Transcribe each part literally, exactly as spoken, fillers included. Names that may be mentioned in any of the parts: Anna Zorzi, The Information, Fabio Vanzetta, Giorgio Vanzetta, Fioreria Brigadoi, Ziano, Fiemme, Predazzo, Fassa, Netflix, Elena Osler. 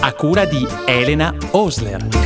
a cura di Elena Osler.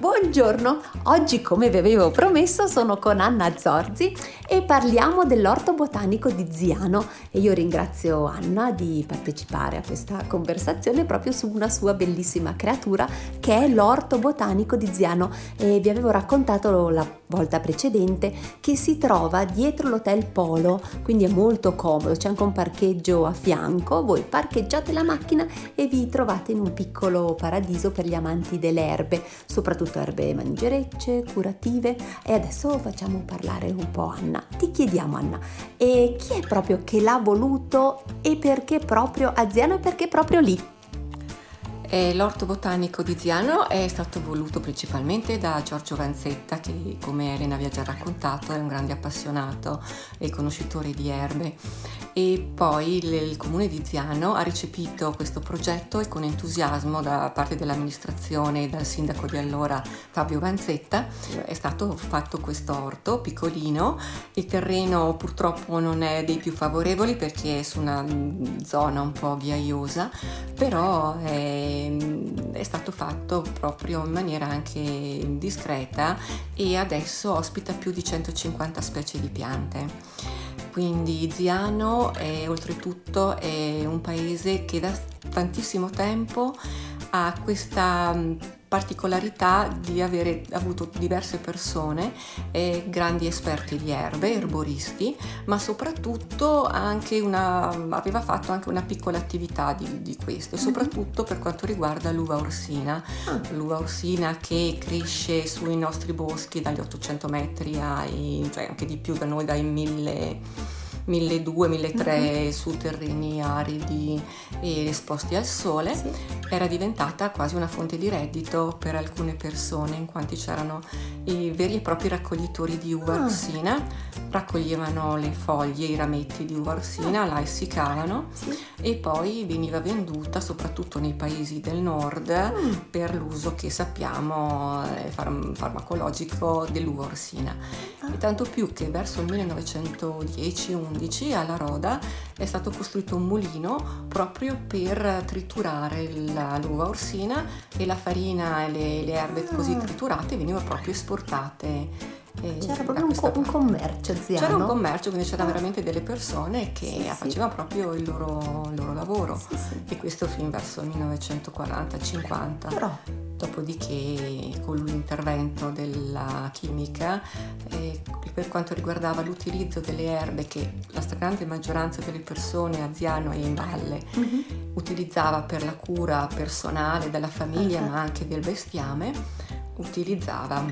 Buongiorno, oggi come vi avevo promesso sono con Anna Zorzi e parliamo dell'orto botanico di Ziano e io ringrazio Anna di partecipare a questa conversazione proprio su una sua bellissima creatura che è l'orto botanico di Ziano. E vi avevo raccontato la volta precedente che si trova dietro l'hotel Polo, quindi è molto comodo, c'è anche un parcheggio a fianco, voi parcheggiate la macchina e vi trovate in un piccolo paradiso per gli amanti delle erbe, soprattutto erbe mangerecce, curative. E adesso facciamo parlare un po' Anna. Ti chiediamo, Anna, e chi è proprio che l'ha voluto e perché proprio a Ziano e perché proprio lì? Eh, l'orto botanico di Ziano è stato voluto principalmente da Giorgio Vanzetta, che come Elena vi ha già raccontato è un grande appassionato e conoscitore di erbe, e poi il, il comune di Ziano ha recepito questo progetto e con entusiasmo da parte dell'amministrazione e dal sindaco di allora Fabio Vanzetta è stato fatto questo orto piccolino. Il terreno purtroppo non è dei più favorevoli perché è su una zona un po' ghiaiosa, però è è stato fatto proprio in maniera anche discreta e adesso ospita più di centocinquanta specie di piante. Quindi Ziano è oltretutto è un paese che da tantissimo tempo ha questa particolarità di avere avuto diverse persone, eh, grandi esperti di erbe, erboristi, ma soprattutto anche una, aveva fatto anche una piccola attività di, di questo, soprattutto per quanto riguarda l'uva orsina, l'uva orsina che cresce sui nostri boschi dagli ottocento metri ai, cioè anche di più da noi, dai mille milleduecento milletrecento mm-hmm. su terreni aridi e esposti al sole, sì. Era diventata quasi una fonte di reddito per alcune persone, in quanto c'erano i veri e propri raccoglitori di uva orsina, raccoglievano le foglie, i rametti di uva orsina, la essiccavano, sì. E poi veniva venduta soprattutto nei paesi del nord mm. per l'uso che sappiamo farm- farmacologico dell'uva orsina, ah. E tanto più che verso il millenovecentodieci undici alla Roda è stato costruito un mulino proprio per triturare la, l'uva orsina, e la farina e le, le erbe così triturate venivano proprio esportate. C'era proprio un, co- un commercio Ziano. C'era un commercio, quindi c'erano veramente delle persone che sì, facevano sì. proprio il loro, il loro lavoro, sì, sì. E questo fin verso il millenovecentoquaranta cinquanta. Però dopodiché con l'intervento della chimica, eh, per quanto riguardava l'utilizzo delle erbe che la stragrande maggioranza delle persone a Ziano e in valle mm-hmm. utilizzava per la cura personale della famiglia, uh-huh. ma anche del bestiame, utilizzava.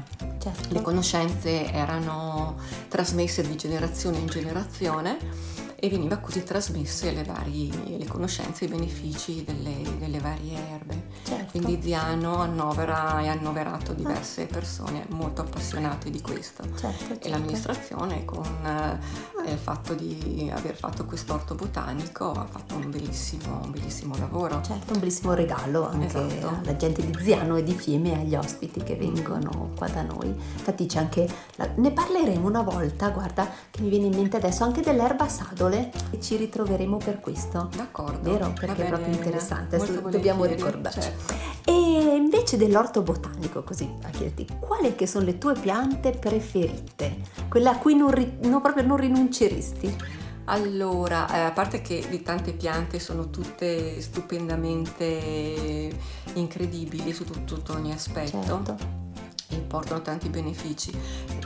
Certo. Le conoscenze erano trasmesse di generazione in generazione e veniva così trasmesse le, varie, le conoscenze e i benefici delle, delle varie erbe. Certo. Quindi Ziano annovera e ha annoverato diverse ah. persone molto appassionate di questo. Certo, certo. E l'amministrazione, con eh, il fatto di aver fatto quest'orto botanico, ha fatto un bellissimo, un bellissimo lavoro. Certo, un bellissimo regalo anche esatto. alla gente di Ziano e di Fiemme e agli ospiti che vengono qua da noi. Infatti c'è anche la... ne parleremo una volta, guarda che mi viene in mente adesso, anche dell'erba sadole, e ci ritroveremo per questo. D'accordo, vero? Perché bene, è proprio interessante, dobbiamo ricordarci. Certo. E invece dell'orto botanico, così a chiederti quali che sono le tue piante preferite, quella a cui non, ri... no, proprio non rinunceresti? Allora, eh, a parte che di tante piante sono tutte stupendamente incredibili su tutto, tutto ogni aspetto. Certo. E portano tanti benefici,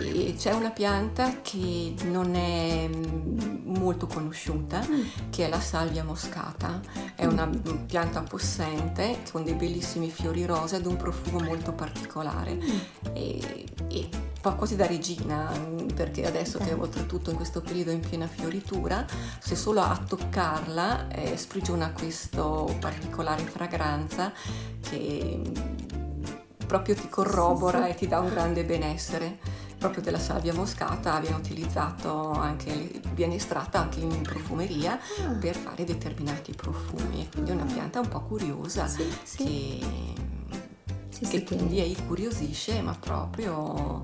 e c'è una pianta che non è molto conosciuta, che è la salvia moscata, È una pianta possente con dei bellissimi fiori rosa ed un profumo molto particolare e, e fa quasi da regina, perché adesso che oltretutto in questo periodo è in piena fioritura, se solo a toccarla eh, sprigiona questo particolare fragranza che proprio ti corrobora, sì, sì, e ti dà un grande benessere. Proprio della salvia moscata viene utilizzato anche, viene estratta anche in profumeria ah. per fare determinati profumi, quindi è una pianta un po' curiosa, sì, sì. che, sì, che sì, quindi che... incuriosisce, ma proprio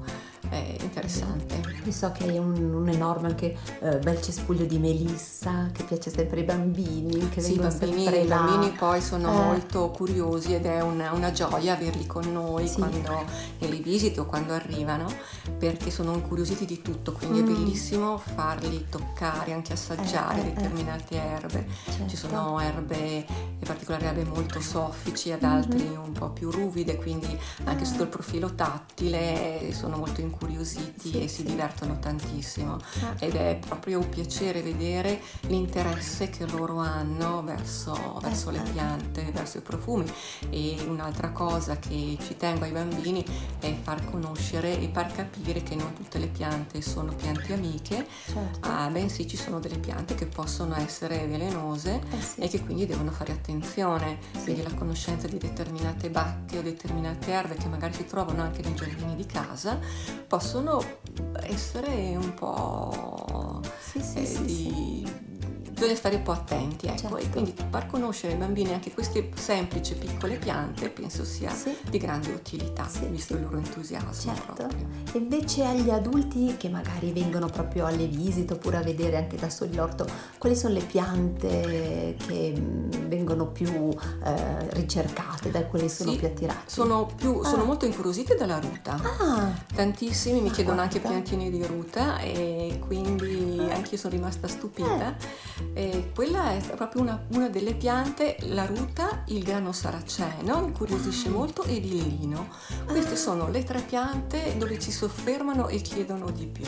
è interessante. Io so che hai un, un enorme anche eh, bel cespuglio di melissa che piace sempre ai bambini, che sì, bambini, i bambini poi sono eh. molto curiosi ed è una, una gioia averli con noi, sì, quando li visito, quando arrivano, perché sono incuriositi di tutto, quindi mm. è bellissimo farli toccare, anche assaggiare eh, eh, determinate eh. erbe, certo. Ci sono erbe, in particolare erbe molto soffici, ad altri mm-hmm. un po' più ruvide, quindi anche eh. sotto il profilo tattile sono molto incuriositi Curiositi sì, e si sì. divertono tantissimo, certo. Ed è proprio un piacere vedere l'interesse che loro hanno verso, verso le piante, verso i profumi. E un'altra cosa che ci tengo ai bambini è far conoscere e far capire che non tutte le piante sono piante amiche, certo. ah, bensì ci sono delle piante che possono essere velenose eh sì. e che quindi devono fare attenzione, sì. quindi la conoscenza di determinate bacche o determinate erbe che magari si trovano anche nei giardini di casa possono essere un po' sì, sì, eh, sì, di... sì. bisogna stare un po' attenti, ecco, certo. E quindi far conoscere ai bambini anche queste semplici piccole piante penso sia sì. di grande utilità, sì, visto sì. il loro entusiasmo, certo. E invece agli adulti che magari vengono proprio alle visite oppure a vedere anche da soli l'orto, quali sono le piante che vengono più eh, ricercate, da quelle sono sì, più attirate? Sono, più, ah. sono molto incuriosite dalla ruta, ah. tantissimi mi ah, chiedono guarda. anche piantine di ruta, e quindi ah. anche io sono rimasta stupita. eh. E quella è proprio una, una delle piante, la ruta, il grano saraceno, incuriosisce molto, ed il lino. Queste sono le tre piante dove ci soffermano e chiedono di più.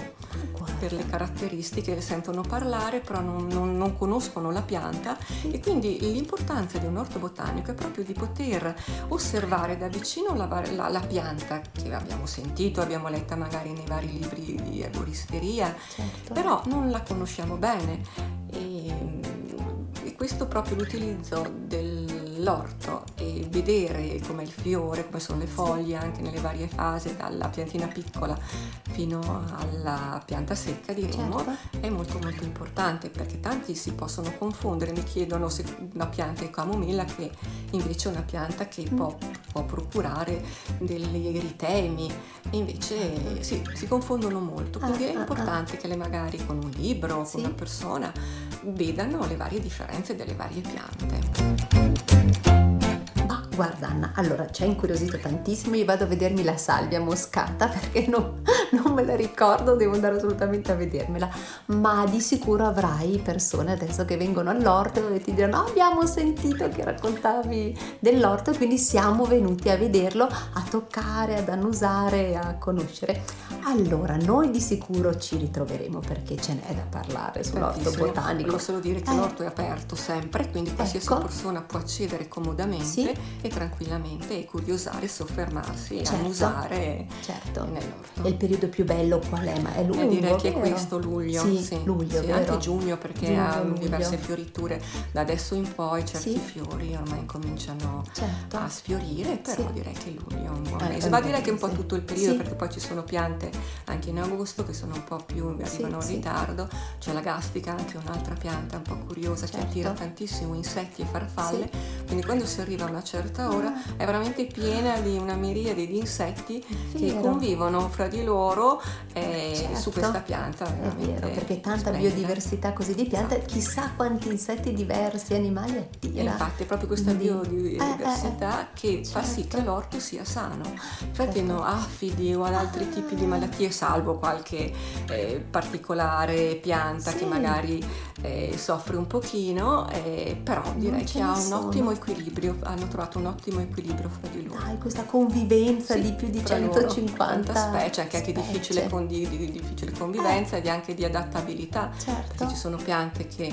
Per le caratteristiche, le sentono parlare, però non, non, non conoscono la pianta, e quindi l'importanza di un orto botanico è proprio di poter osservare da vicino la, la, la pianta che abbiamo sentito, abbiamo letta magari nei vari libri di erboristeria, certo. però non la conosciamo bene. E questo proprio l'utilizzo dell'orto e vedere come il fiore, come sono le foglie anche nelle varie fasi, dalla piantina piccola fino alla pianta secca, diremmo, certo. è molto molto importante, perché tanti si possono confondere, mi chiedono se una pianta è camomilla, che invece è una pianta che mm. può, può procurare degli eritemi, invece sì, si confondono molto, quindi ah, è importante ah, ah. che le magari con un libro, sì. con una persona, vedano le varie differenze delle varie piante. Guarda Anna, allora ci ha incuriosito tantissimo, io vado a vedermi la salvia moscata perché no, non me la ricordo, devo andare assolutamente a vedermela, ma di sicuro avrai persone adesso che vengono all'orto e ti diranno oh, abbiamo sentito che raccontavi dell'orto, quindi siamo venuti a vederlo, a toccare, ad annusare, a conoscere. Allora noi di sicuro ci ritroveremo perché ce n'è da parlare sull'orto botanico. Volevo solo dire che eh. l'orto è aperto sempre, quindi qualsiasi ecco. persona può accedere comodamente. Sì. E tranquillamente e curiosare, soffermarsi, certo, annusare certo. nell'orto. E il periodo più bello qual è? Ma è lungo? Eh, direi che è questo luglio, sì, sì, luglio sì, anche giugno, perché giugno, ha luglio. diverse fioriture. Da adesso in poi certi sì. fiori ormai cominciano certo. a sfiorire, però sì. direi che luglio è un buon eh, mese. Ma direi che un po' tutto il periodo, sì. perché poi ci sono piante anche in agosto che sono un po' più, arrivano sì, in ritardo, sì. c'è la gasfica, anche un'altra pianta un po' curiosa, certo. che attira tantissimo insetti e farfalle, sì. quindi quando si arriva a una certa ora è veramente piena di una miriade di insetti che convivono fra di loro eh, certo. su questa pianta. È vero, perché tanta splendida. biodiversità così di piante, esatto. chissà quanti insetti diversi, animali attira. Infatti è proprio questa Quindi, biodiversità eh, eh, che certo. fa sì che l'orto sia sano. Infatti certo. no, affidi o ad altri ah. tipi di malattie, salvo qualche eh, particolare pianta sì. che magari eh, soffre un pochino, eh, però direi che ha un sono. ottimo equilibrio, hanno trovato un ottimo equilibrio fra di loro. Dai, questa convivenza sì, di più di centocinquanta specie, anche specie. Anche difficile, con, di, di, difficile convivenza eh. e anche di adattabilità, certo. perché ci sono piante che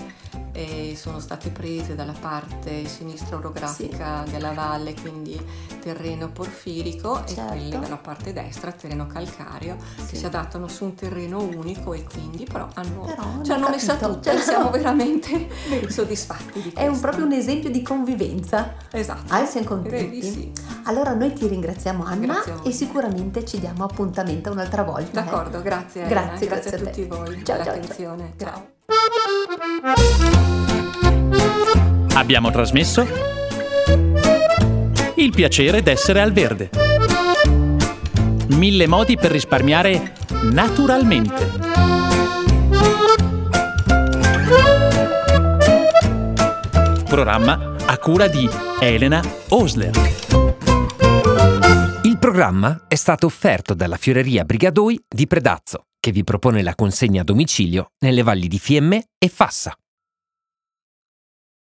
e sono state prese dalla parte sinistra orografica, sì, della valle, quindi terreno porfirico, certo, e quelle dalla parte destra, terreno calcareo, sì, che si adattano su un terreno unico e quindi però hanno, però ci hanno messa tutte e siamo veramente soddisfatti di questo. È un, proprio un esempio di convivenza. Esatto. Ah, siamo contenti. Sì. Allora noi ti ringraziamo, Anna, ringraziamo, e sicuramente ci diamo appuntamento un'altra volta. D'accordo, eh? grazie Elena, grazie, grazie, grazie a, a tutti voi per l'attenzione. Ciao. ciao. Abbiamo trasmesso Il piacere d'essere al verde. Mille modi per risparmiare naturalmente. Programma a cura di Elena Osler. Il programma è stato offerto dalla Fioreria Brigadoi di Predazzo, che vi propone la consegna a domicilio nelle valli di Fiemme e Fassa.